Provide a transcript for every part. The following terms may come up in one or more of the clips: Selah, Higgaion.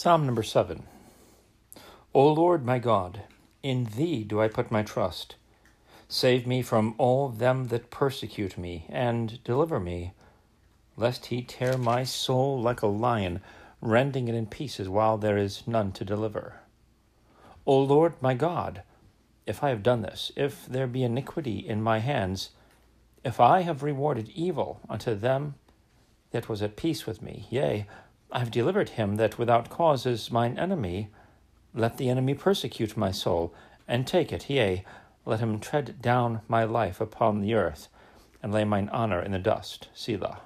Psalm number 7. O Lord my God, in thee do I put my trust. Save me from all them that persecute me, and deliver me, lest he tear my soul like a lion, rending it in pieces while there is none to deliver. O Lord my God, if I have done this, if there be iniquity in my hands, if I have rewarded evil unto them that was at peace with me, yea, I have delivered him that without cause is mine enemy. Let the enemy persecute my soul, and take it. Yea, let him tread down my life upon the earth, and lay mine honor in the dust. Selah.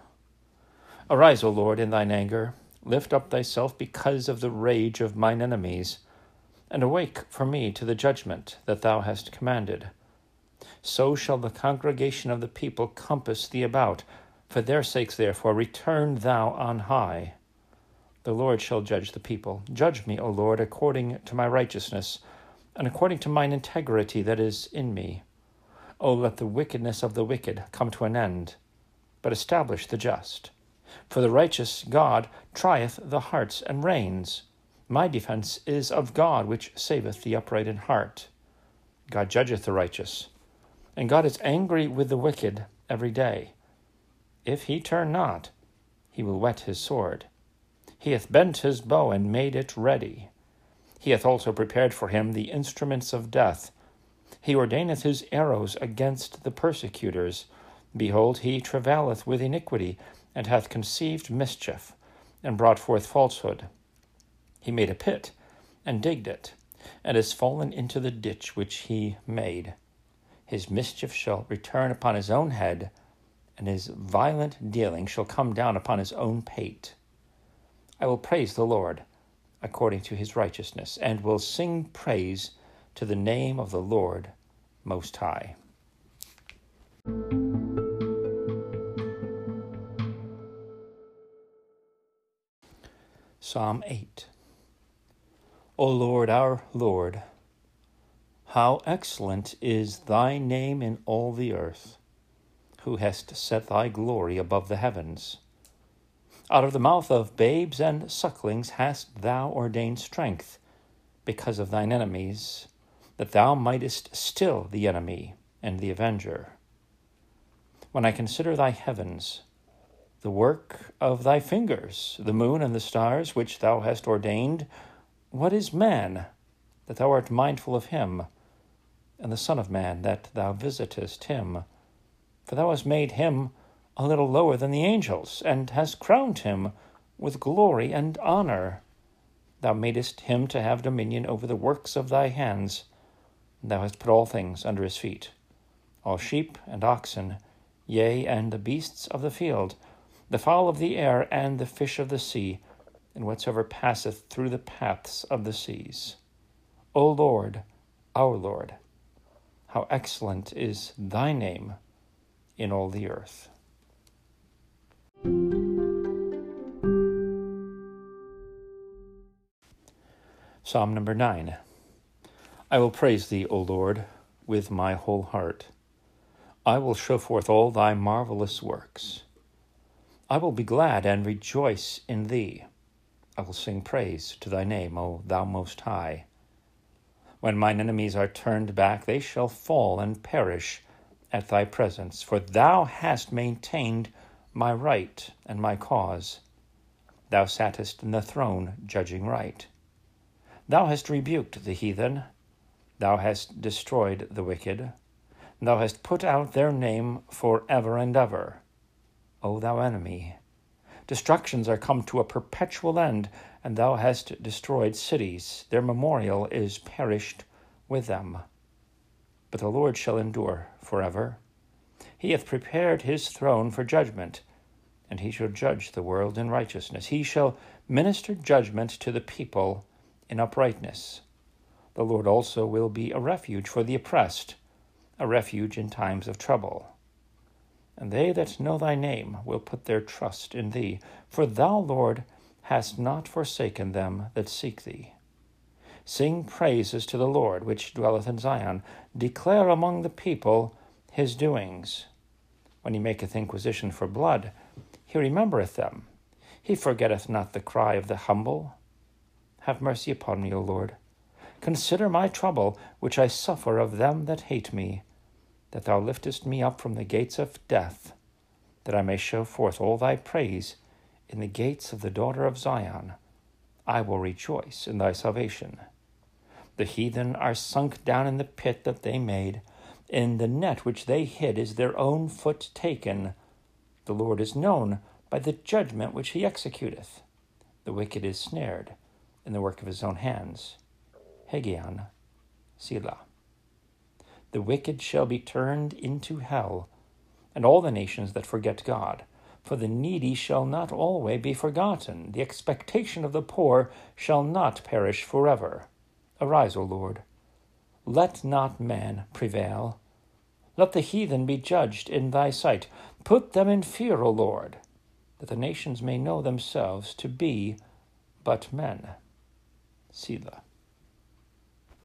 Arise, O Lord, in thine anger. Lift up thyself because of the rage of mine enemies, and awake for me to the judgment that thou hast commanded. So shall the congregation of the people compass thee about. For their sakes, therefore, return thou on high. The Lord shall judge the people. Judge me, O Lord, according to my righteousness, and according to mine integrity that is in me. O let the wickedness of the wicked come to an end, but establish the just. For the righteous God trieth the hearts and reins. My defense is of God, which saveth the upright in heart. God judgeth the righteous, and God is angry with the wicked every day. If he turn not, he will whet his sword. He hath bent his bow and made it ready. He hath also prepared for him the instruments of death. He ordaineth his arrows against the persecutors. Behold, he travaileth with iniquity, and hath conceived mischief, and brought forth falsehood. He made a pit, and digged it, and is fallen into the ditch which he made. His mischief shall return upon his own head, and his violent dealing shall come down upon his own pate. I will praise the Lord according to his righteousness, and will sing praise to the name of the Lord Most High. Psalm 8. O Lord, our Lord, how excellent is thy name in all the earth, who hast set thy glory above the heavens. Out of the mouth of babes and sucklings hast thou ordained strength, because of thine enemies, that thou mightest still the enemy and the avenger. When I consider thy heavens, the work of thy fingers, the moon and the stars which thou hast ordained, what is man, that thou art mindful of him, and the Son of Man, that thou visitest him? For thou hast made him a little lower than the angels, and hast crowned him with glory and honor. Thou madest him to have dominion over the works of thy hands, and thou hast put all things under his feet, all sheep and oxen, yea, and the beasts of the field, the fowl of the air, and the fish of the sea, and whatsoever passeth through the paths of the seas. O Lord, our Lord, how excellent is thy name in all the earth. Psalm number 9. I will praise thee, O Lord, with my whole heart. I will show forth all thy marvelous works. I will be glad and rejoice in thee. I will sing praise to thy name, O thou Most High. When mine enemies are turned back, they shall fall and perish at thy presence, for thou hast maintained my right and my cause. Thou sattest in the throne, judging right. Thou hast rebuked the heathen, thou hast destroyed the wicked, thou hast put out their name for ever and ever. O thou enemy, destructions are come to a perpetual end, and thou hast destroyed cities, their memorial is perished with them. But the Lord shall endure forever. He hath prepared his throne for judgment, and he shall judge the world in righteousness. He shall minister judgment to the people in uprightness. The Lord also will be a refuge for the oppressed, a refuge in times of trouble. And they that know thy name will put their trust in thee, for thou, Lord, hast not forsaken them that seek thee. Sing praises to the Lord, which dwelleth in Zion. Declare among the people his doings. When he maketh inquisition for blood, he remembereth them. He forgetteth not the cry of the humble. have mercy upon me, O Lord. Consider my trouble, which I suffer of them that hate me, that thou liftest me up from the gates of death, that I may show forth all thy praise in the gates of the daughter of Zion. I will rejoice in thy salvation. The heathen are sunk down in the pit that they made. In the net which they hid is their own foot taken. The Lord is known by the judgment which he executeth. The wicked is snared in the work of his own hands. Higgaion, Selah. The wicked shall be turned into hell, and all the nations that forget God. For the needy shall not always be forgotten. The expectation of the poor shall not perish forever. Arise, O Lord. Let not man prevail. Let the heathen be judged in thy sight. Put them in fear, O Lord, that the nations may know themselves to be but men. Selah.